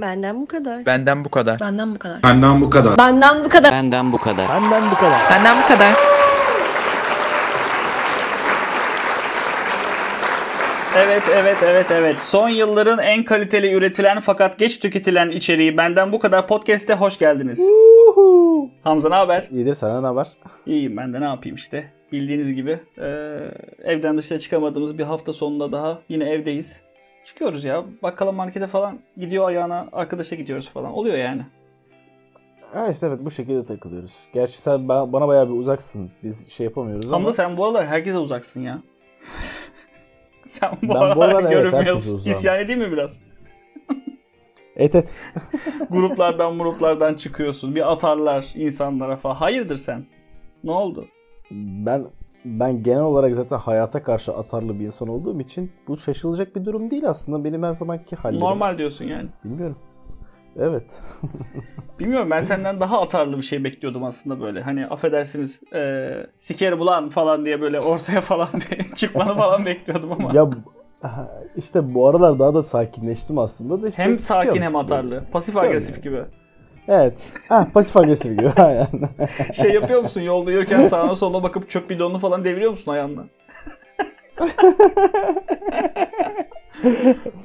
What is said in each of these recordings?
Benden bu kadar. Benden bu kadar. Benden bu kadar. Benden bu kadar. Benden bu kadar. Benden bu kadar. Benden bu kadar. Benden bu kadar. Evet. Son yılların en kaliteli üretilen fakat geç tüketilen içeriği Benden Bu Kadar Podcast'e hoş geldiniz. Uhu. Hamza, ne haber? İyidir, sana ne haber? İyiyim, ben de ne yapayım işte. Bildiğiniz gibi evden dışarı çıkamadığımız bir hafta sonunda daha yine evdeyiz. Çıkıyoruz ya. Bakkala, markete falan gidiyor ayağına, arkadaşa gidiyoruz falan. Oluyor yani. Ha işte evet, bu şekilde takılıyoruz. Gerçi sen bana bayağı bir uzaksın. Biz şey yapamıyoruz ama. Hamza, sen bu aralar herkese uzaksın ya. Sen bu aralar görünmüyorsun. Evet, İsyan edeyim mi biraz? Evet. gruplardan çıkıyorsun. Bir atarlar insanlara falan. Hayırdır sen? Ne oldu? Ben genel olarak zaten hayata karşı atarlı bir insan olduğum için bu şaşılacak bir durum değil aslında. Benim her zamanki halim. Normal diyorsun yani. Bilmiyorum. Evet. Bilmiyorum, ben senden daha atarlı bir şey bekliyordum aslında böyle. Hani affedersiniz sikeri bulan falan diye böyle ortaya falan çıkmanı falan bekliyordum ama. Ya işte bu aralar daha da sakinleştim aslında da. İşte hem sakin hem atarlı. Böyle. Pasif agresif yani. Gibi. Evet. Ha, pasif agresif gibi. Aynen. Şey yapıyor musun? Yolda yürürken sağa sola bakıp çöp bidonunu falan deviriyor musun ayağınla?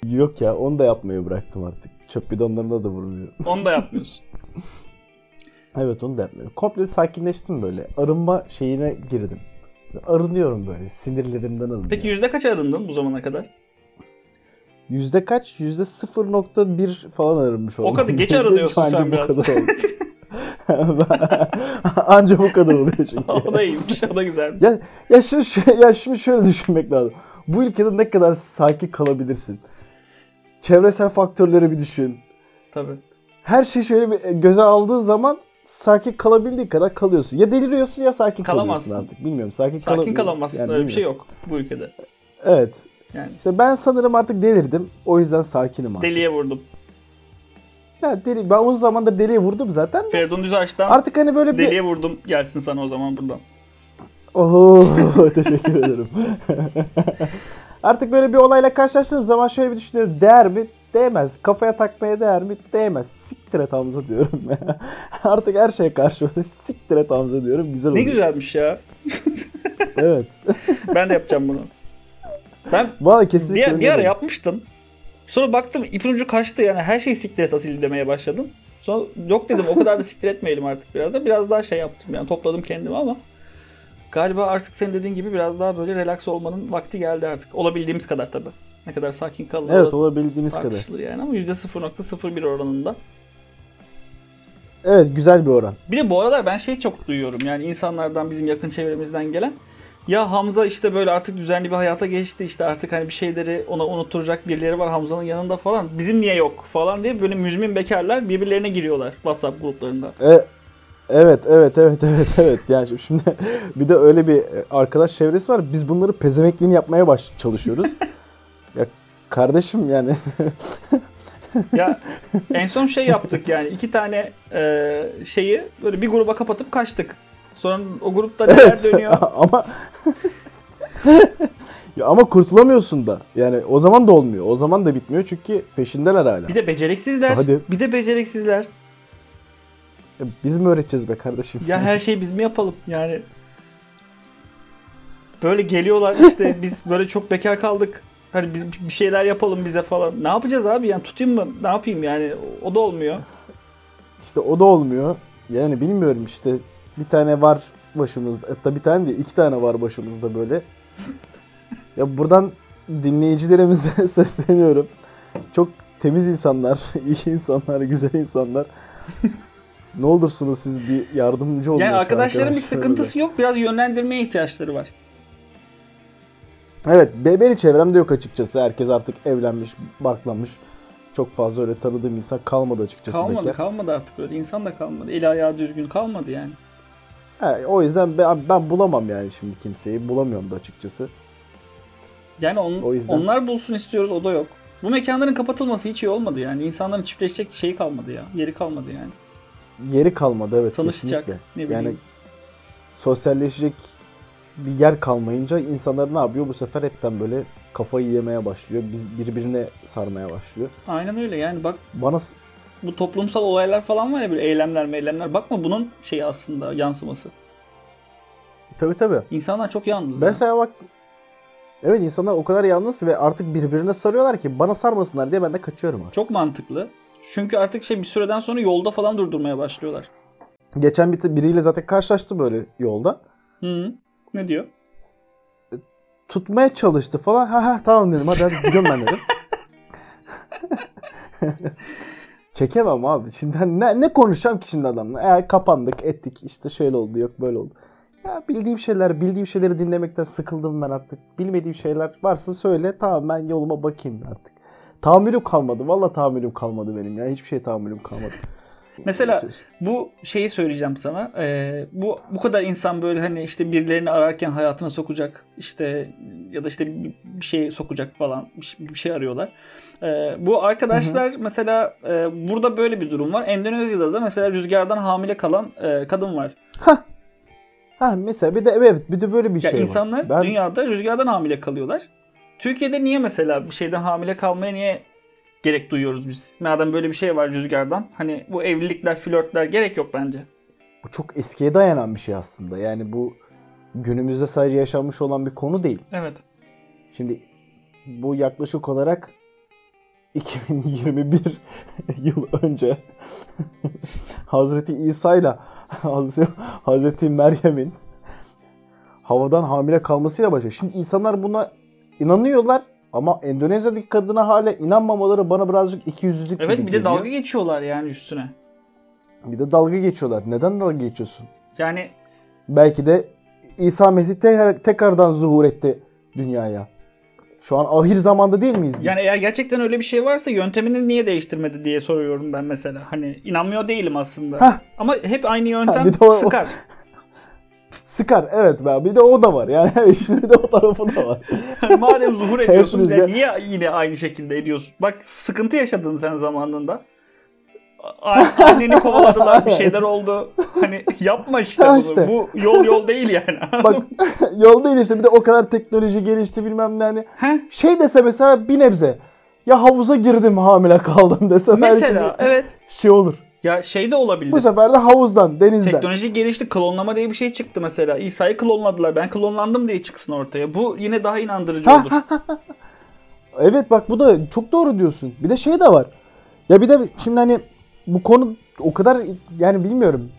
Yok ya, onu da yapmayı bıraktım artık. Çöp bidonlarına da vurmuyorum. Onu da yapmıyorsun. Evet, onu da yapmıyorum. Komple sakinleştim böyle. Arınma şeyine girdim. Arınıyorum böyle. Sinirlerimden arınıyorum. Peki yüzde kaç arındın bu zamana kadar? %0.1 falan arınmış oldum. O kadar geç arınıyorsun sen biraz. Anca bu kadar oluyor çünkü. O da iyiymiş, o da güzelmiş. Ya şimdi şöyle düşünmek lazım. Bu ülkede ne kadar sakin kalabilirsin? Çevresel faktörleri bir düşün. Tabii. Her şeyi şöyle bir göze aldığın zaman sakin kalabildiğin kadar kalıyorsun. Ya deliriyorsun ya sakin kalamazsın. Kalıyorsun artık. Bilmiyorum. Sakin kalamazsın. Yani öyle bir şey yok bu ülkede. Evet. Yani. İşte ben sanırım artık delirdim. O yüzden sakinim artık. Deliye vurdum. Ya deli. Ben uzun zamandır deliye vurdum zaten. Ferdun Düzaş'tan artık hani böyle deliye vurdum gelsin sana o zaman buradan. Oho, teşekkür ederim. Artık böyle bir olayla karşılaştığım zaman şöyle bir düşünüyorum. Değer mi? Değmez. Kafaya takmaya değer mi? Değmez. Siktir et Hamza diyorum ya. Artık her şeye karşı böyle siktir et Hamza diyorum. Güzel oldu. Ne güzelmiş ya. Evet. Ben de yapacağım bunu. Ben vallahi kesinlikle bir ara yapmıştım. Sonra baktım ipin ucu kaçtı yani, her şey siktir et Asil demeye başladım. Sonra yok dedim, o kadar da siktir etmeyelim artık biraz da. Biraz daha şey yaptım yani, topladım kendimi ama. Galiba artık senin dediğin gibi biraz daha böyle relax olmanın vakti geldi artık. Olabildiğimiz kadar tabii. Ne kadar sakin kaldı. Evet, olabildiğimiz kadar. Tartışılır yani ama %0.01 oranında. Evet, güzel bir oran. Bir de bu aralar ben şeyi çok duyuyorum yani insanlardan, bizim yakın çevremizden gelen. Ya Hamza işte böyle artık düzenli bir hayata geçti, işte artık hani bir şeyleri ona unutturacak birileri var Hamza'nın yanında falan. Bizim niye yok falan diye böyle müzmin bekarlar birbirlerine giriyorlar WhatsApp gruplarında. Evet. Yani şimdi bir de öyle bir arkadaş çevresi var. Biz bunları pezemekliğini yapmaya çalışıyoruz. Ya kardeşim yani. Ya en son şey yaptık yani, 2 tane şeyi böyle bir gruba kapatıp kaçtık. Sonra o grupta neler dönüyor. Ama ya ama kurtulamıyorsun da. Yani o zaman da olmuyor. O zaman da bitmiyor çünkü peşindeler hala. Bir de beceriksizler. Hadi. Biz mi öğreteceğiz be kardeşim? Ya her şeyi biz mi yapalım yani? Böyle geliyorlar işte, biz böyle çok bekar kaldık. Hani biz bir şeyler yapalım bize falan. Ne yapacağız abi? Yani tutayım mı? Ne yapayım yani? O da olmuyor. İşte o da olmuyor. Yani bilmiyorum işte. Bir tane var başımızda. Hatta bir tane değil, 2 tane var başımızda böyle. Ya buradan dinleyicilerimize sesleniyorum. Çok temiz insanlar, iyi insanlar, güzel insanlar. Ne olursunuz siz bir yardımcı olun. Yani arkadaşların bir sıkıntısı yok. Biraz yönlendirmeye ihtiyaçları var. Evet. Benim çevremde yok açıkçası. Herkes artık evlenmiş, barklanmış. Çok fazla öyle tanıdığım insan kalmadı açıkçası. Kalmadı artık öyle. İnsan da kalmadı. El ayağı düzgün kalmadı yani. He, o yüzden ben bulamam yani şimdi kimseyi. Bulamıyorum da açıkçası. Yani onlar bulsun istiyoruz. O da yok. Bu mekanların kapatılması hiç iyi olmadı yani. İnsanların çiftleşecek şeyi kalmadı ya. Yeri kalmadı yani. Yeri kalmadı, evet. Tanışacak, kesinlikle. Ne bileyim. Yani sosyalleşecek bir yer kalmayınca insanlar ne yapıyor? Bu sefer hepten böyle kafayı yemeye başlıyor. Birbirine sarmaya başlıyor. Aynen öyle yani, bak. Bana bu toplumsal olaylar falan var ya, böyle eylemler meylemler. Bakma bunun şeyi aslında, yansıması. Tabii. İnsanlar çok yalnız. Mesela bak, evet insanlar o kadar yalnız ve artık birbirine sarıyorlar ki bana sarmasınlar diye ben de kaçıyorum artık. Çok mantıklı. Çünkü artık bir süreden sonra yolda falan durdurmaya başlıyorlar. Geçen biriyle zaten karşılaştı böyle yolda. Hı. Ne diyor? Tutmaya çalıştı falan. Ha tamam dedim. Hadi gidiyorum ben dedim. Çekemem abi. Şimdi ne konuşacağım ki şimdi adamla? Kapandık, ettik. İşte şöyle oldu, yok böyle oldu. Ya bildiğim şeyleri dinlemekten sıkıldım ben artık. Bilmediğim şeyler varsa söyle. Tamam ben yoluma bakayım artık. Tahammülüm kalmadı. Vallahi tahammülüm kalmadı benim ya. Hiçbir şeye tahammülüm kalmadı. Mesela bu şeyi söyleyeceğim sana. Bu kadar insan böyle hani işte birilerini ararken hayatına sokacak işte ya da işte bir şey sokacak falan bir şey arıyorlar. Bu arkadaşlar mesela burada böyle bir durum var. Endonezya'da da mesela rüzgardan hamile kalan kadın var. Ha mesela bir de evet bir de böyle bir ya şey insanlar var. İnsanlar dünyada rüzgardan hamile kalıyorlar. Türkiye'de niye mesela bir şeyden hamile kalmaya niye gerek duyuyoruz biz? Madem böyle bir şey var rüzgardan. Hani bu evlilikler, flörtler gerek yok bence. Bu çok eskiye dayanan bir şey aslında. Yani bu günümüzde sadece yaşanmış olan bir konu değil. Evet. Şimdi bu yaklaşık olarak 2021 yıl önce Hazreti İsa ile Hazreti Meryem'in havadan hamile kalmasıyla başlıyor. Şimdi insanlar buna inanıyorlar. Ama Endonezya'daki kadına hala inanmamaları bana birazcık ikiyüzlülük gibi geliyor. Evet bir de dalga geçiyorlar yani üstüne. Bir de dalga geçiyorlar. Neden dalga geçiyorsun? Yani belki de İsa Mesih tekrardan zuhur etti dünyaya. Şu an ahir zamanda değil miyiz biz? Yani eğer gerçekten öyle bir şey varsa yöntemini niye değiştirmedi diye soruyorum ben mesela. Hani inanmıyor değilim aslında. Ama hep aynı yöntem sıkar. Sıkar evet be. Bir de o da var. Yani işin de o tarafı da var. Madem zuhur ediyorsun de niye yine aynı şekilde ediyorsun? Bak sıkıntı yaşadın sen zamanında. Anneni kovaladılar, bir şeyler oldu. Hani yapma işte bunu. İşte. Bu yol değil yani. Bak yol değil işte. Bir de o kadar teknoloji gelişti bilmem ne hani. Şey dese mesela bir nebze. Ya havuza girdim hamile kaldım dese. Mesela evet. Şey olur. Ya şey de olabilir. Bu sefer de havuzdan, denizden. Teknoloji gelişti. Klonlama diye bir şey çıktı mesela. İsa'yı klonladılar. Ben klonlandım diye çıksın ortaya. Bu yine daha inandırıcı olur. Evet bak bu da çok doğru diyorsun. Bir de şey de var. Ya bir de şimdi hani bu konu o kadar yani bilmiyorum.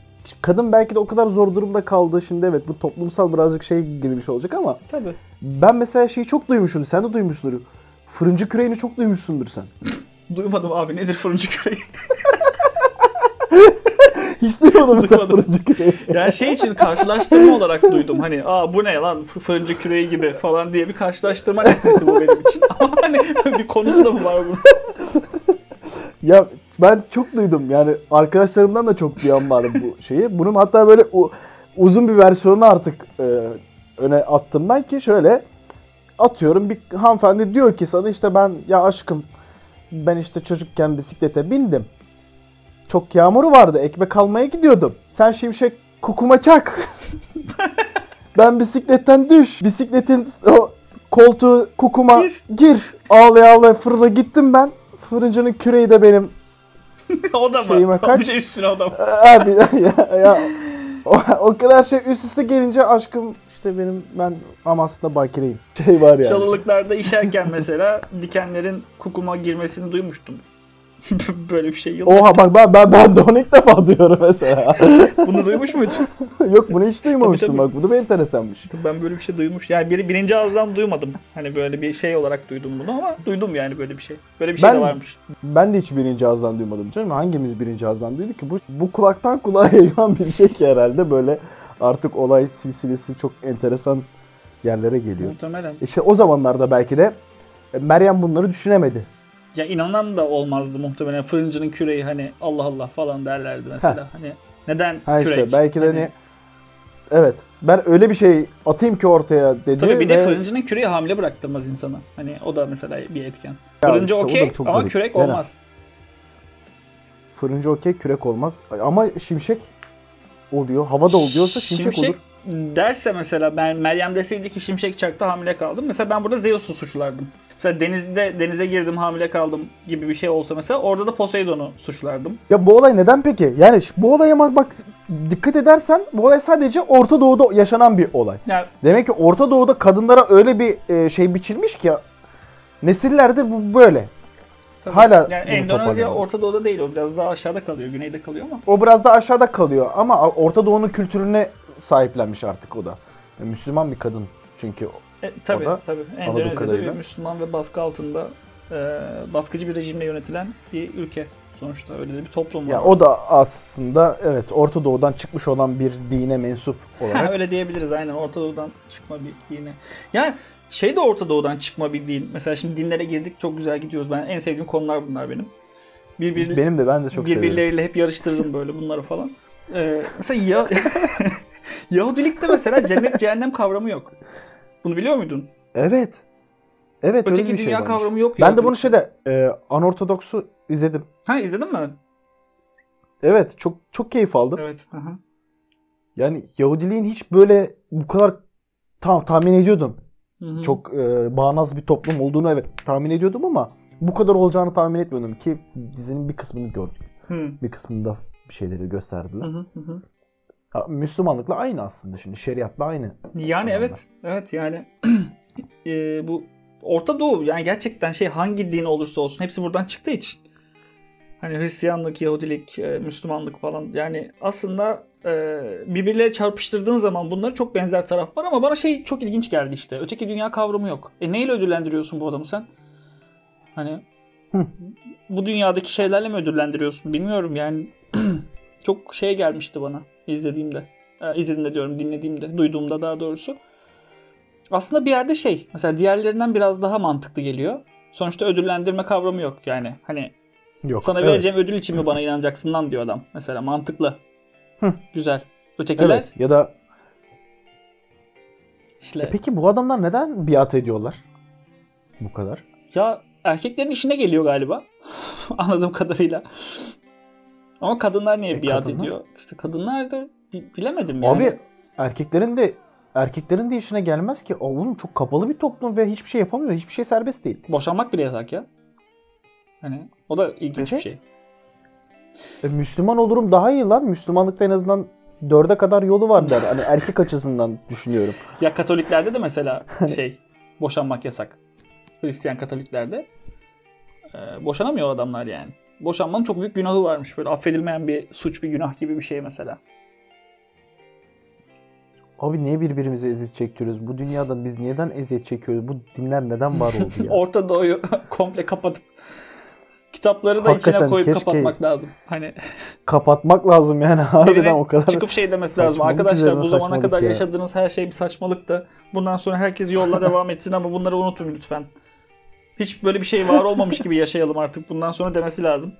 Kadın belki de o kadar zor durumda kaldı. Şimdi evet bu toplumsal birazcık şey gibi bir şey olacak ama. Tabii. Ben mesela şeyi çok duymuşum. Sen de duymuşsundur. Fırıncı küreğini çok duymuşsundur sen. Duymadım abi. Nedir fırıncı küreği? Hiç duymadım. Yani şey için karşılaştırma olarak duydum. Hani bu ne lan fırıncı küreği gibi falan diye bir karşılaştırma nesnesi bu benim için. Ama hani bir konusu da mı var bunun? Ya ben çok duydum. Yani arkadaşlarımdan da çok duyan vardı bu şeyi. Bunun hatta böyle uzun bir versiyonunu artık öne attım ben ki şöyle atıyorum bir hanımefendi diyor ki sana işte ben ya aşkım ben işte çocukken bisiklete bindim. Çok yağmuru vardı. Ekmek almaya gidiyordum. Sen şimşek kukuma çak. Ben bisikletten düş. Bisikletin o koltuğu kukuma gir. Ağlaya ağlaya fırına gittim ben. Fırıncının küreği de benim. O da mı? Bir de üstüne o da mı? Abi ya. O kadar şey üst üste gelince aşkım işte ben Amasya'da bakireyim. Şey var yani. Çalılıklarda işerken mesela dikenlerin kukuma girmesini duymuştum. Böyle bir şey yok. Oha bak ben de onu ilk defa duyuyorum mesela. Bunu duymuş muydun? Yok bunu hiç duymamıştım tabii. Bak bu da enteresanmış. Ben böyle bir şey duymuş. Yani birinci ağızdan duymadım. Hani böyle bir şey olarak duydum bunu ama duydum yani böyle bir şey. Böyle bir şey de varmış. Ben de hiç birinci ağızdan duymadım canım. Hangimiz birinci ağızdan duyduk ki? Bu kulaktan kulağa yayılan bir şey ki herhalde böyle artık olay silsilesi çok enteresan yerlere geliyor. Muhtemelen. İşte o zamanlarda belki de Meryem bunları düşünemedi. Ya inanan da olmazdı muhtemelen. Fırıncının küreği hani Allah Allah falan derlerdi mesela. Hani neden kürek? Işte, belki de hani evet. Ben öyle bir şey atayım ki ortaya dedi. Tabii bir de fırıncının küreği hamile bıraktırmaz insana. Hani o da mesela bir etken. Fırıncı işte, okey ama garip. Kürek olmaz. Yani, fırıncı okey kürek olmaz. Ama şimşek oluyor. Havada oluyorsa şimşek olur. Derse mesela ben Meryem deseydi ki şimşek çaktı hamile kaldım. Mesela ben burada Zeus'u suçlardım. Mesela denize girdim, hamile kaldım gibi bir şey olsa mesela orada da Poseidon'u suçlardım. Ya bu olay neden peki? Yani bu olaya bak dikkat edersen bu olay sadece Orta Doğu'da yaşanan bir olay. Yani, demek ki Orta Doğu'da kadınlara öyle bir şey biçilmiş ki nesillerde bu böyle. Tabii. Hala yani Endonezya Orta Doğu'da değil, o biraz daha aşağıda kalıyor, güneyde kalıyor ama. O biraz daha aşağıda kalıyor ama Orta Doğu'nun kültürüne sahiplenmiş artık o da. Yani Müslüman bir kadın çünkü. Tabii. Endonezya'da bir Müslüman ve baskı altında baskıcı bir rejimle yönetilen bir ülke sonuçta, öyle bir toplum var. Ya o da aslında evet Orta Doğu'dan çıkmış olan bir dine mensup olarak. Öyle diyebiliriz aynen, Orta Doğu'dan çıkma bir dine. Yani şey de Orta Doğu'dan çıkma bir din. Mesela şimdi dinlere girdik, çok güzel gidiyoruz. Ben en sevdiğim konular bunlar benim. Ben de çok seviyorum. Birbirleriyle hep yarıştırırım böyle bunları falan. Mesela Yahudilikte mesela cennet cehennem kavramı yok. Bunu biliyor muydun? Evet. Öteki dünya şey kavramı yok. Ben de bunu Anortodoks'u izledim. Ha, izledin mi? Evet, çok çok keyif aldım. Evet. Aha. Yani Yahudiliğin hiç böyle bu kadar tahmin ediyordum. Hı-hı. Çok bağnaz bir toplum olduğunu evet tahmin ediyordum ama bu kadar olacağını tahmin etmiyordum ki dizinin bir kısmını gördük. Hı. Bir kısmında bir şeyleri gösterdiler. Hı. Müslümanlıkla aynı aslında şimdi. Şeriatla aynı. Yani anlamda. Evet yani bu Orta Doğu yani gerçekten hangi din olursa olsun hepsi buradan çıktığı için. Hani Hristiyanlık, Yahudilik, Müslümanlık falan yani aslında birbirleriyle çarpıştırdığın zaman bunları çok benzer taraf var ama bana çok ilginç geldi işte. Öteki dünya kavramı yok. Neyle ödüllendiriyorsun bu adamı sen? Hani bu dünyadaki şeylerle mi ödüllendiriyorsun bilmiyorum yani. Çok gelmişti bana dinlediğimde, duyduğumda daha doğrusu. Aslında bir yerde mesela diğerlerinden biraz daha mantıklı geliyor. Sonuçta ödüllendirme kavramı yok yani. Hani yok, sana vereceğim ödül için mi bana inanacaksın lan diyor adam. Mesela mantıklı. Güzel. Ötekiler. Evet, ya da peki bu adamlar neden biat ediyorlar? Bu kadar. Ya erkeklerin işine geliyor galiba. Anladığım kadarıyla. Ama kadınlar niye biat ediyor? İşte kadınlar da bilemedim yani. Abi erkeklerin de işine gelmez ki. Oğlum çok kapalı bir toplum ve hiçbir şey yapamıyor. Hiçbir şey serbest değil. Boşanmak bile yasak ya. Hani o da ilginç bir şey. Müslüman olurum daha iyi lan. Müslümanlıkta en azından 4'e kadar yolu var der. Hani erkek açısından düşünüyorum. Ya Katoliklerde de mesela boşanmak yasak. Hristiyan Katoliklerde boşanamıyor adamlar yani. Boşanmanın çok büyük günahı varmış. Böyle affedilmeyen bir suç, bir günah gibi bir şey mesela. Abi niye birbirimize eziyet çekiyoruz? Bu dünyada biz neden eziyet çekiyoruz? Bu dinler neden var oldu ya? Orta Doğu'yu komple kapatıp kitapları da hakikaten içine koyup kapatmak lazım. Hani kapatmak lazım yani harbiden o kadar. Çıkıp demesi lazım. Arkadaşlar bu zamana kadar yaşadığınız her şey bir saçmalıktı. Bundan sonra herkes yolla devam etsin ama bunları unutun lütfen. Hiç böyle bir şey var olmamış gibi yaşayalım artık bundan sonra demesi lazım.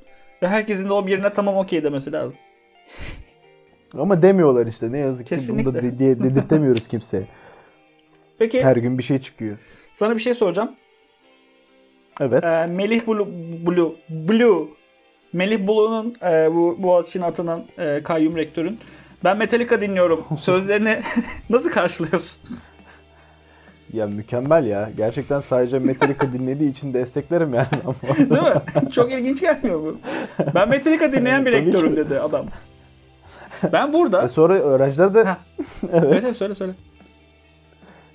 Ve herkesin de o birine tamam okey demesi lazım. Ama demiyorlar ne yazık ki. Kesinlikle. Bunu da dedirtemiyoruz kimseye. Peki. Her gün bir şey çıkıyor. Sana bir şey soracağım. Evet. Melih Blue. Melih Blue'nun bu Boğaziçi'ne atanan kayyum rektörün. Ben Metallica dinliyorum. Sözlerini nasıl karşılıyorsun? Ya mükemmel ya. Gerçekten sadece Metallica dinlediği için desteklerim yani. Değil mi? Çok ilginç gelmiyor bu. Ben Metallica dinleyen bir rektörüm dedi adam. Ben burada... sonra öğrenciler de... evet söyle.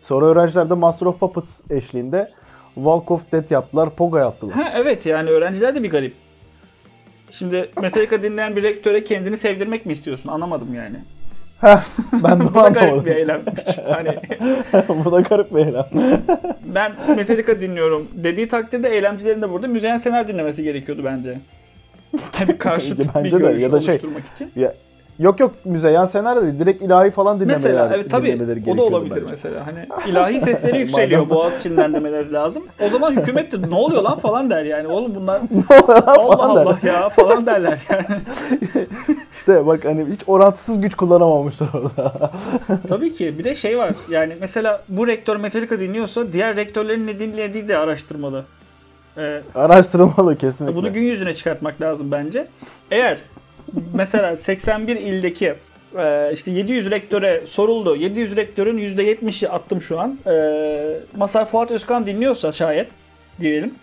Sonra öğrenciler de Master of Puppets eşliğinde Walk of Death yaptılar, Pogo yaptılar. Evet yani öğrenciler de bir garip. Şimdi Metallica dinleyen bir rektöre kendini sevdirmek mi istiyorsun? Anlamadım yani. Ben de bu da garip bir eylem. Bu da garip bir eylem. Ben Metallica dinliyorum dediği takdirde eylemcilerin de burada Müzeyyen Senar dinlemesi gerekiyordu bence. Tabii karşıt bir görüş ya da oluşturmak için. Ya, yok Müzeyyen Senar değil, direkt ilahi falan dinlemeleri gerekiyordu. Mesela tabii o da olabilir bence. Mesela hani ilahi sesleri yükseliyor Boğaziçi'nden demeleri lazım. O zaman hükümet de ne oluyor lan falan der yani. Oğlum bunlar Allah ya falan derler yani. İşte bak hiç orantısız güç kullanamamışlar orada. Tabii ki bir de var yani mesela bu rektör Metallica dinliyorsa diğer rektörlerin ne dinlediği de araştırmalı. Araştırmalı kesinlikle. Bunu gün yüzüne çıkartmak lazım bence. Eğer mesela 81 ildeki 700 rektöre soruldu. 700 rektörün %70'i attım şu an. Mazhar Fuat Özkan dinliyorsa şayet diyelim.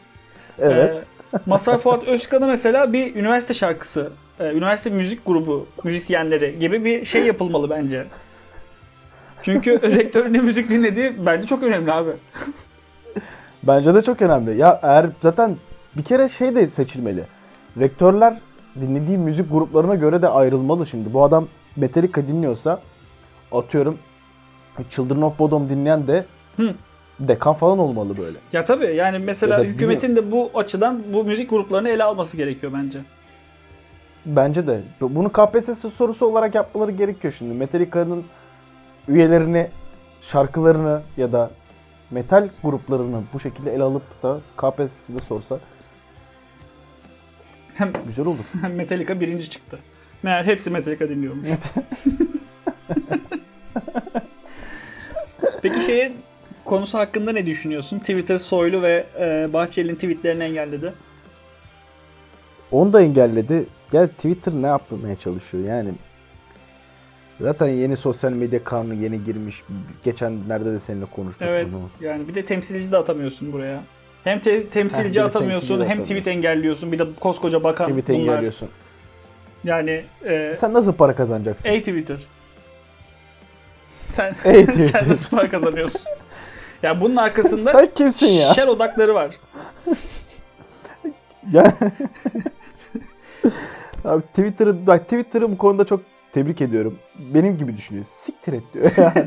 Evet. Mazhar Fuat Özkan'a mesela bir üniversite şarkısı, üniversite müzik grubu müzisyenleri gibi bir şey yapılmalı bence. Çünkü rektörün ne müzik dinlediği bence çok önemli abi. Bence de çok önemli. Ya eğer zaten bir kere şey de seçilmeli. Rektörler dinlediği müzik gruplarına göre de ayrılmalı şimdi. Bu adam Metallica dinliyorsa atıyorum Children of Bodom dinleyen de dekan falan olmalı böyle. Ya tabii yani mesela hükümetin de bu açıdan bu müzik gruplarını ele alması gerekiyor bence. Bence de. Bunu KPSS sorusu olarak yapmaları gerekiyor şimdi. Metallica'nın üyelerini, şarkılarını ya da metal gruplarını bu şekilde ele alıp da KPSS'de sorsa hem güzel olur. Hem Metallica birinci çıktı. Meğer hepsi Metallica dinliyormuş. Peki şeyin konusu hakkında ne düşünüyorsun? Twitter Soylu ve Bahçeli'nin tweetlerini engelledi. Onu da engelledi. Ya Twitter ne yapmaya çalışıyor yani? Zaten yeni sosyal medya kanunu yeni girmiş. Geçenlerde de seninle konuştuk. Evet bunu. Yani bir de temsilci de atamıyorsun buraya. Hem temsilci atamıyorsun hem tweet engelliyorsun. Bir de koskoca bakan tweet bunlar. Tweet engelliyorsun. Yani sen nasıl para kazanacaksın? Ey Twitter. Sen nasıl para kazanıyorsun? Ya bunun arkasında sen kimsin ya? Şer odakları var. Yani abi Twitter'ı bu konuda çok tebrik ediyorum. Benim gibi düşünüyor. Siktir et diyor. Yani.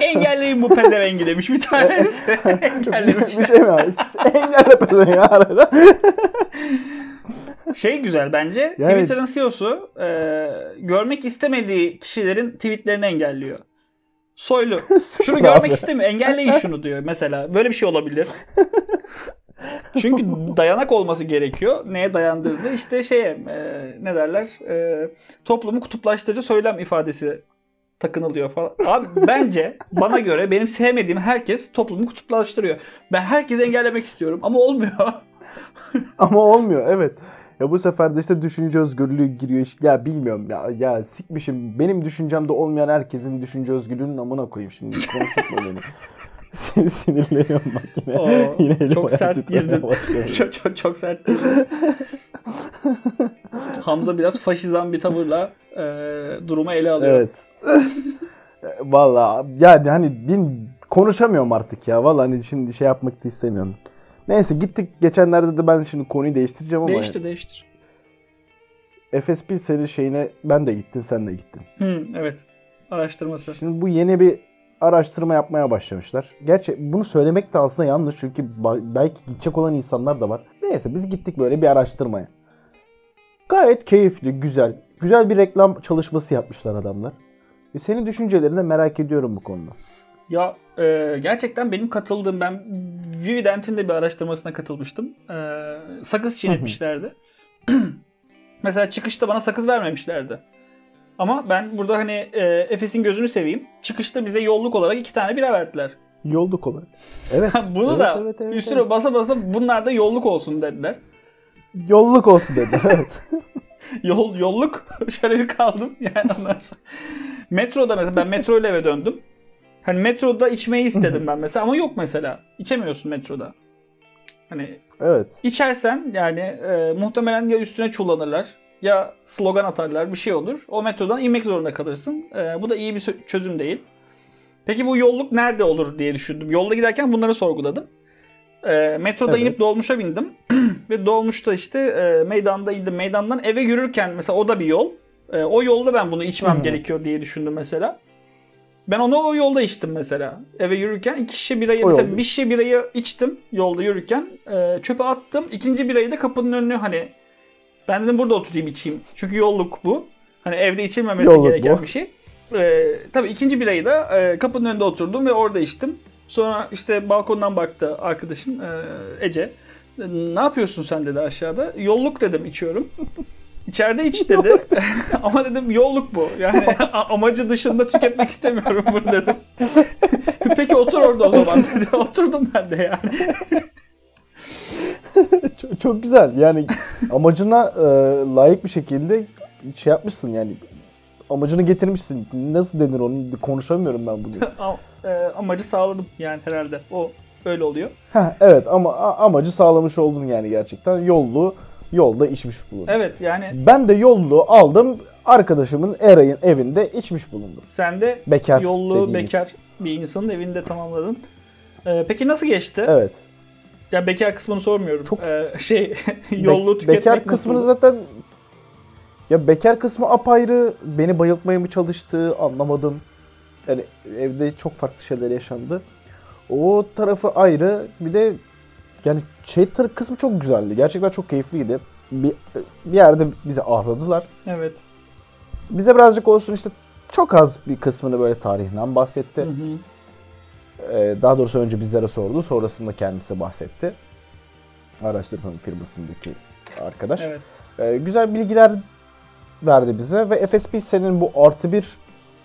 Engelleyin bu pezevengi demiş bir tanesi. Engellemişler. Bir şey mi abi? Engelle pezevengi arada. Şey güzel bence. Yani... Twitter'ın CEO'su görmek istemediği kişilerin tweetlerini engelliyor. Soylu. Şunu görmek istemiyor. Engelleyin şunu diyor mesela. Böyle bir şey olabilir. Çünkü dayanak olması gerekiyor. Neye dayandırdı? İşte ne derler? Toplumu kutuplaştırıcı söylem ifadesi takınılıyor falan. Abi bence bana göre benim sevmediğim herkes toplumu kutuplaştırıyor. Ben herkesi engellemek istiyorum ama olmuyor. Ama olmuyor evet. Ya bu sefer de işte düşünce özgürlüğü giriyor. Ya bilmiyorum ya sikmişim. Benim düşüncemde olmayan herkesin düşünce özgürlüğünün amına koyayım şimdi. Konuşma beni. Sinirleniyorum bak yine. Yine çok sert girdin. çok sert girdin. Hamza biraz faşizan bir tavırla durumu ele alıyor. Evet. Valla yani hani konuşamıyorum artık ya. Valla hani şimdi şey yapmak da istemiyorum. Neyse gittik geçenlerde de ben şimdi konuyu değiştireceğim ama. Değiştir. Efes Pilsen'in şeyine ben de gittim sen de gittin. Evet. Araştırması. Şimdi bu yeni bir araştırma yapmaya başlamışlar. Gerçi bunu söylemek de aslında yanlış çünkü belki gidecek olan insanlar da var. Neyse biz gittik böyle bir araştırmaya. Gayet keyifli, güzel. Güzel bir reklam çalışması yapmışlar adamlar. Senin düşüncelerini de merak ediyorum bu konuda. Ya gerçekten benim katıldığım ben Vivident'in de bir araştırmasına katılmıştım. Sakız çiğnetmişlerdi. Mesela çıkışta bana sakız vermemişlerdi. Ama ben burada hani Efes'in gözünü seveyim. Çıkışta bize yolluk olarak 2 tane bira verdiler. Yolluk olarak. Evet. Bunu evet, da evet, üstüne evet. Basa bunlar da yolluk olsun dediler. Yolluk olsun dediler evet. Yolluk şöyle bir kaldım yani ondan sonra. Metroda mesela ben metroyla eve döndüm. Hani metroda içmeyi istedim ben mesela ama yok mesela. İçemiyorsun metroda. Hani evet. İçersen yani muhtemelen ya üstüne çullanırlar ya slogan atarlar bir şey olur. O metrodan inmek zorunda kalırsın. Bu da iyi bir çözüm değil. Peki bu yolluk nerede olur diye düşündüm. Yolda giderken bunları sorguladım. Metroda evet. inip dolmuşa bindim. Ve dolmuşta işte meydanda indim. Meydandan eve yürürken mesela o da bir yol. O yolda ben bunu içmem gerekiyor diye düşündüm mesela. Ben onu o yolda içtim mesela. Eve yürürken 2 şişe birayı mesela bir şişe birayı içtim yolda yürürken. Çöpe attım. 2. birayı da kapının önüne hani ben dedim burada oturayım içeyim. Çünkü yolluk bu. Hani evde içilmemesi yolluk gereken bu. Bir şey. Tabii 2. birayı da kapının önünde oturdum ve orada içtim. Sonra işte balkondan baktı arkadaşım Ece. Ne yapıyorsun sen dedi aşağıda. Yolluk dedim içiyorum. İçeride iç dedi. Ama dedim yolluk bu. Yani amacı dışında tüketmek istemiyorum bunu dedim. Peki otur orada o zaman dedi. Oturdum ben de yani. Çok güzel. Yani amacına layık bir şekilde şey yapmışsın yani. Amacını getirmişsin. Nasıl denir onu konuşamıyorum ben bugün. Amacı sağladım yani herhalde. O böyle oluyor. Ha evet, ama amacı sağlamış oldun yani gerçekten. Yolda içmiş bulundum. Evet yani. Ben de yolluğu aldım, arkadaşımın Eray'ın evinde içmiş bulundum. Sen de bekar, yolluğu bekar bir insanın evinde tamamladın. Peki nasıl geçti? Evet. Ya bekar kısmını sormuyorum. Çok yolluğu tüketmek. Bekar kısmını zaten. Ya bekar kısmı apayrı, beni bayıltmaya mı çalıştı anlamadım. Yani evde çok farklı şeyler yaşandı. O tarafı ayrı. Bir de yani kısmı çok güzeldi. Gerçekten çok keyifliydi. Bir yerde bizi ağırladılar. Evet. Bize birazcık olsun işte çok az bir kısmını böyle tarihinden bahsetti. Hı hı. Daha doğrusu önce bizlere sordu. Sonrasında kendisi bahsetti. Araştırma firmasındaki arkadaş. Evet. Güzel bilgiler verdi bize ve Efes Pilsen'in bu +1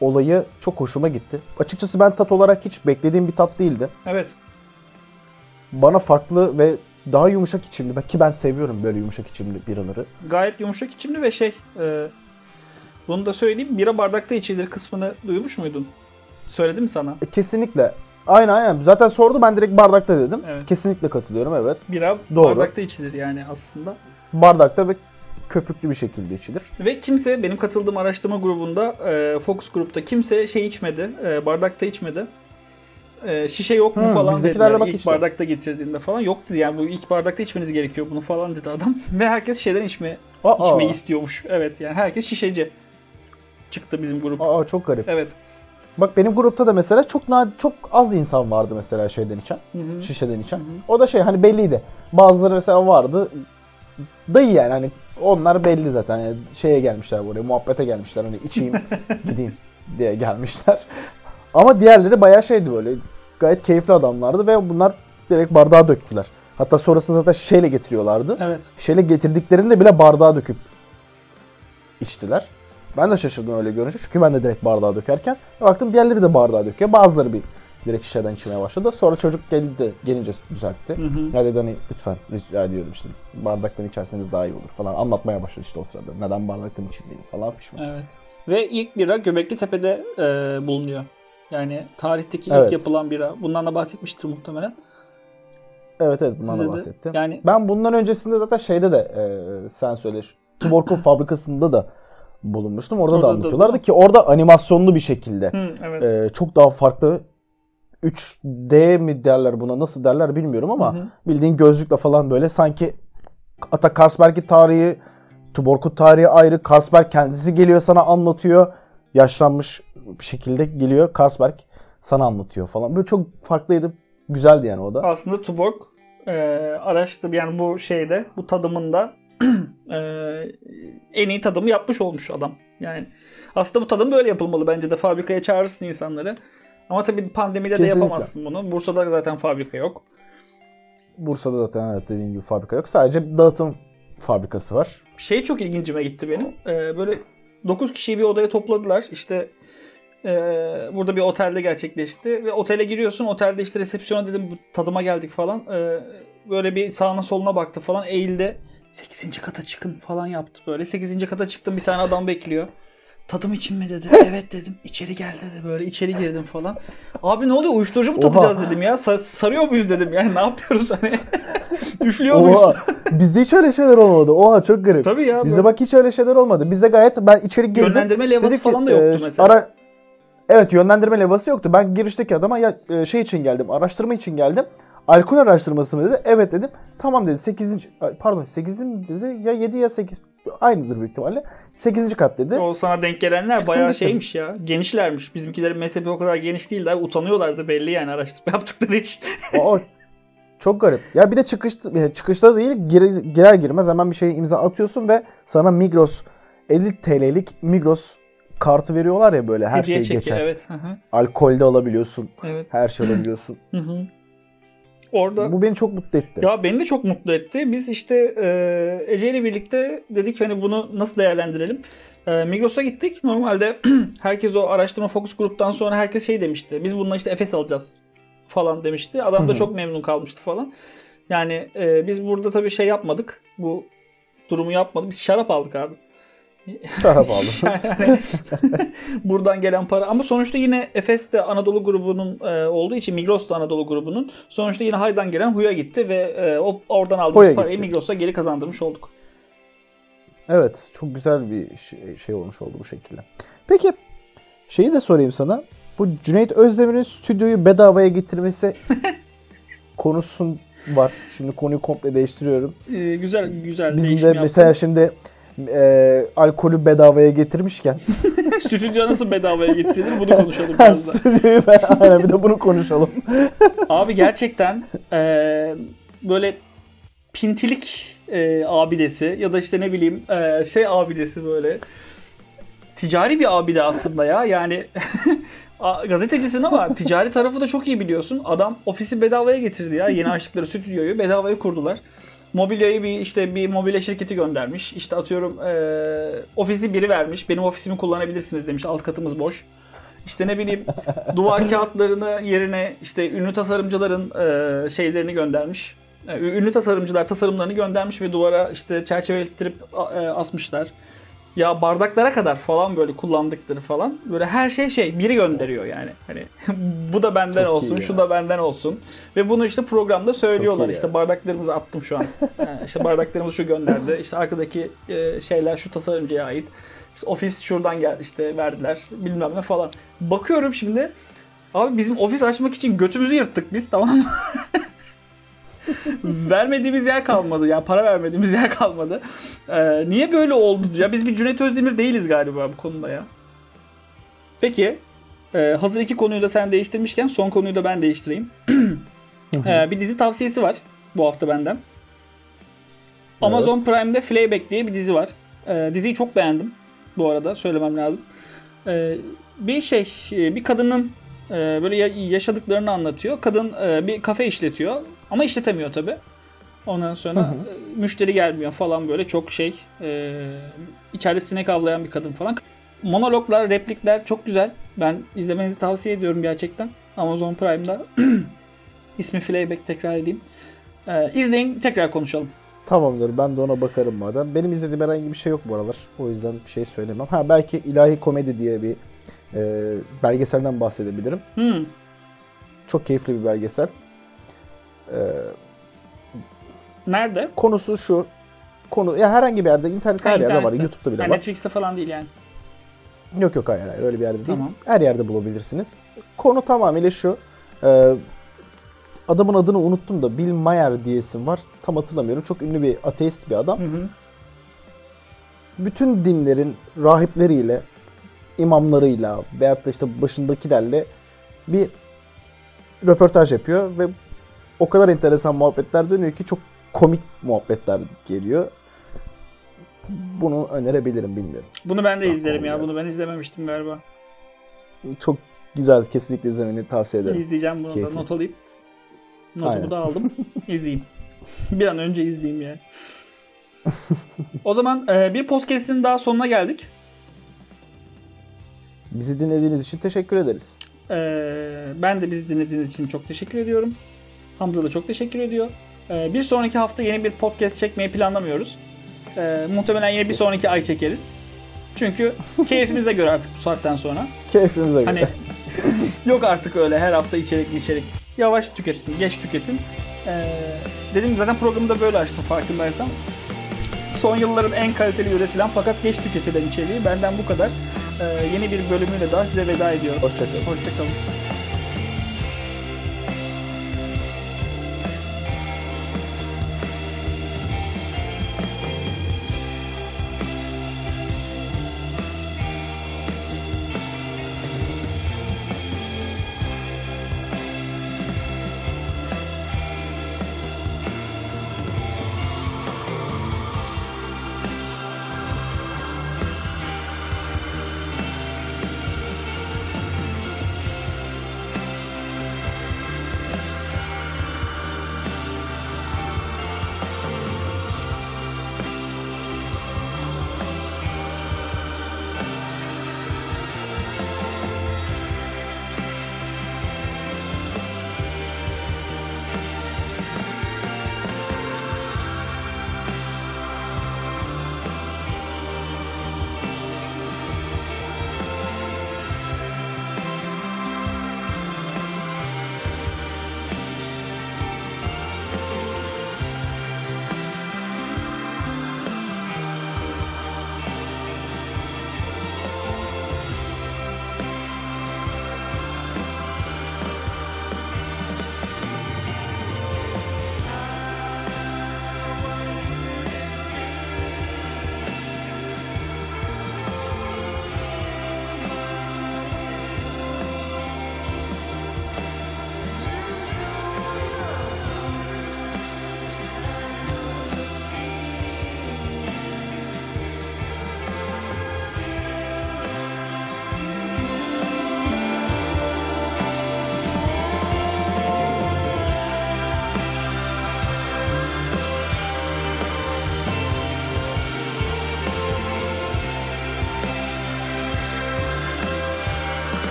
olayı çok hoşuma gitti. Açıkçası ben tat olarak hiç beklediğim bir tat değildi. Evet. Bana farklı ve daha yumuşak içimli, ki ben seviyorum böyle yumuşak içimli biraları. Gayet yumuşak içimli ve bunu da söyleyeyim, bira bardakta içilir kısmını duymuş muydun? Söyledim mi sana? Kesinlikle. Aynen. Zaten sordu, ben direkt bardakta dedim. Evet. Kesinlikle katılıyorum, evet. Bira doğru. Bardakta içilir yani aslında. Bardakta ve köpüklü bir şekilde içilir. Ve kimse, benim katıldığım araştırma grubunda, Focus grupta kimse içmedi, bardakta içmedi. Şişe yok mu falan dediler, ilk işte bardakta getirdiğinde falan yok dedi. Yani bu ilk bardakta içmeniz gerekiyor bunu falan dedi adam. Ve herkes şeyden içmeyi istiyormuş. Evet yani herkes şişeci çıktı bizim grup. Aa çok garip. Evet. Bak benim grupta da mesela çok az insan vardı mesela şeyden içen, hı-hı, şişeden içen. Hı-hı. O da hani belliydi. Bazıları mesela vardı. Dayı yani hani onlar belli zaten. Yani şeye gelmişler buraya, muhabbete gelmişler. Hani içeyim gideyim diye gelmişler. Ama diğerleri bayağı böyle. Gayet keyifli adamlardı ve bunlar direkt bardağa döktüler. Hatta sonrasında zaten şişeyle getiriyorlardı. Evet. Şişeyle getirdiklerinde bile bardağa döküp içtiler. Ben de şaşırdım öyle görünce. Çünkü ben de direkt bardağa dökerken baktım diğerleri de bardağa döküyor. Bazıları bir direkt şişeden içmeye başladı. Sonra çocuk gelince düzeltti. Hı hı. Ya dedi lütfen rica ediyorum bardaktan içerseniz daha iyi olur falan. Anlatmaya başladı o sırada. Neden bardaktan içilmeyeyim falan pişman. Evet. Ve ilk bira Göbeklitepe'de bulunuyor. Yani tarihteki ilk yapılan bira. Bundan da bahsetmiştir muhtemelen. Evet bundan da bahsettim. Yani ben bundan öncesinde zaten sen söyle. Tuborg'un fabrikasında da bulunmuştum. Orada da anlatıyorlardı ki orada animasyonlu bir şekilde. Çok daha farklı 3D mi derler buna, nasıl derler bilmiyorum ama bildiğin gözlükle falan böyle sanki hatta Carlsberg'in tarihi, Tuborg'un tarihi ayrı. Carlsberg kendisi geliyor sana anlatıyor. Yaşlanmış bir şekilde geliyor. Carlsberg sana anlatıyor falan. Böyle çok farklıydı. Güzeldi yani o da. Aslında Tuborg araştırdı yani bu tadımında en iyi tadımı yapmış olmuş adam. Yani aslında bu tadım böyle yapılmalı bence de. Fabrikaya çağırırsın insanları. Ama tabii pandemide kesinlikle de yapamazsın bunu. Bursa'da zaten fabrika yok. Bursa'da zaten evet dediğin gibi fabrika yok. Sadece dağıtım fabrikası var. Çok ilgincime gitti benim. 9 kişiyi bir odaya topladılar. Burada bir otelde gerçekleşti. Ve otele giriyorsun. Otelde resepsiyona dedim tadıma geldik falan. Böyle bir sağına soluna baktı falan. Eğildi. 8. kata çıkın falan yaptı böyle. 8. kata çıktım, bir tane adam bekliyor. Tadım için mi dedi. Evet dedim. İçeri gel dedi böyle. İçeri girdim falan. Abi ne oluyor? Uyuşturucu mu tatacağız dedim ya. Sarıyor muyuz dedim. Yani ne yapıyoruz Üflüyor muyuz? Bizde hiç öyle şeyler olmadı. Oha çok garip. Tabii ya. Bizde bak hiç öyle şeyler olmadı. Bizde gayet ben içeri girdim. Yönlendirme levhası falan da yoktu mesela. Evet yönlendirme levhası yoktu. Ben girişteki adama için geldim. Araştırma için geldim. Alkol araştırması mı dedi. Evet dedim. Tamam dedi. 8 mi dedi. Ya 7 ya 8. Aynıdır büyük ihtimalle. 8. kat dedi. O sana denk gelenler çıktım bayağı gittim. Şeymiş ya. Genişlermiş. Bizimkilerin mezhebi o kadar geniş değildi. Abi utanıyorlardı belli yani araştırma yaptıkları için. Aa, çok garip. Ya bir de çıkışta değil girer girmez hemen bir şeye imza atıyorsun ve sana Migros 50 TL'lik Migros kartı veriyorlar ya böyle her şeyi geçer. Evet. Alkolde alabiliyorsun. Evet. Her şey alabiliyorsun. Hı. Orada, bu beni çok mutlu etti. Ya beni de çok mutlu etti. Biz Ece ile birlikte dedik bunu nasıl değerlendirelim. Migros'a gittik. Normalde herkes o araştırma fokus gruptan sonra herkes demişti. Biz bununla Efes alacağız falan demişti. Adam da çok memnun kalmıştı falan. Yani biz burada tabii yapmadık. Bu durumu yapmadık. Biz şarap aldık abi. Para bağlı. Yani buradan gelen para. Ama sonuçta yine Efes de Anadolu grubunun olduğu için, Migros da Anadolu grubunun. Sonuçta yine Hay'dan gelen Hu'ya gitti ve oradan aldığımız Hoya parayı gitti. Migros'a geri kazandırmış olduk. Evet. Çok güzel bir şey olmuş oldu bu şekilde. Peki şeyi de sorayım sana. Bu Cüneyt Özdemir'in stüdyoyu bedavaya getirmesi konusun var. Şimdi konuyu komple değiştiriyorum. Güzel bizim değişim de yaptım. Mesela şimdi alkolü bedavaya getirmişken stüdyo nasıl bedavaya getirilir? Bunu konuşalım biraz da. Stüdyoyu bir de bunu konuşalım. Abi gerçekten böyle pintilik abidesi ya da işte ne bileyim şey abidesi böyle ticari bir abide aslında ya. Yani gazetecisin ama ticari tarafı da çok iyi biliyorsun. Adam ofisi bedavaya getirdi ya. Yeni açtıkları stüdyoyu bedavaya kurdular. Mobilyayı bir mobilya şirketi göndermiş. İşte atıyorum ofisi biri vermiş. Benim ofisimi kullanabilirsiniz demiş. Alt katımız boş. İşte ne bileyim duvar kağıtlarını yerine işte ünlü tasarımcıların şeylerini göndermiş. Yani ünlü tasarımcılar tasarımlarını göndermiş ve duvara işte çerçevelettirip asmışlar. Ya bardaklara kadar falan böyle kullandıkları falan. Böyle her şey biri gönderiyor yani. Hani bu da benden çok olsun, şu da benden olsun. Ve bunu işte programda söylüyorlar. İşte bardaklarımızı attım şu an. Yani işte bardaklarımızı şu gönderdi. İşte arkadaki şeyler şu tasarımcıya ait. İşte ofis şuradan geldi işte verdiler bilmem ne falan. Bakıyorum şimdi. Abi bizim ofis açmak için götümüzü yırttık biz, tamam mı? Vermediğimiz yer kalmadı. Ya para vermediğimiz yer kalmadı. Niye böyle oldu? Ya biz bir Cüneyt Özdemir değiliz galiba bu konuda ya. Peki. Hazır iki konuyu da sen değiştirmişken son konuyu da ben değiştireyim. Bir dizi tavsiyesi var bu hafta benden. Evet. Amazon Prime'de Fleabag diye bir dizi var. Diziyi çok beğendim. Bu arada söylemem lazım. Bir kadının böyle yaşadıklarını anlatıyor. Kadın bir kafe işletiyor. Ama işletemiyor tabii. Ondan sonra müşteri gelmiyor falan böyle çok içeride sinek avlayan bir kadın falan. Monologlar, replikler çok güzel. Ben izlemenizi tavsiye ediyorum gerçekten. Amazon Prime'da. İsmi Fleabag, tekrar edeyim. İzleyin, tekrar konuşalım. Tamamdır, ben de ona bakarım madem. Benim izlediğim herhangi bir şey yok bu aralar. O yüzden bir şey söylemem. Belki ilahi komedi diye bir belgeselden bahsedebilirim. Çok keyifli bir belgesel. Nerede? Konusu şu. Ya herhangi bir yerde, internet her yerde var. YouTube'da bile var. Netflix'te falan değil yani. Yok hayır öyle bir yerde değil. Tamam. Her yerde bulabilirsiniz. Konu tamamıyla şu. Adamın adını unuttum da Bill Maher diyesim var. Tam hatırlamıyorum. Çok ünlü bir ateist bir adam. Bütün dinlerin rahipleriyle, imamlarıyla veyahut da işte başındakilerle bir röportaj yapıyor ve o kadar enteresan muhabbetler dönüyor ki çok komik muhabbetler geliyor. Bunu önerebilirim, bilmiyorum. Bunu ben de izlerim ya. Bunu ben izlememiştim galiba. Çok güzel. Kesinlikle izlemeni tavsiye ederim. İzleyeceğim bunu da. Not alayım. Notumu da aldım. İzleyeyim. Bir an önce izleyeyim yani. O zaman bir podcast'in daha sonuna geldik. Bizi dinlediğiniz için teşekkür ederiz. Ben de bizi dinlediğiniz için çok teşekkür ediyorum. Hamza da çok teşekkür ediyor. Bir sonraki hafta yeni bir podcast çekmeyi planlamıyoruz. Muhtemelen yine bir sonraki ay çekeriz. Çünkü keyfimize göre artık bu saatten sonra. Keyfimize göre. Yok artık öyle her hafta içerik. Yavaş tüketin, geç tüketin. Dediğim gibi zaten programı da böyle açtım farkındaysan. Son yılların en kaliteli üretilen fakat geç tüketilen içeriği benden bu kadar. Yeni bir bölümüyle daha size veda ediyorum. Hoşçakalın.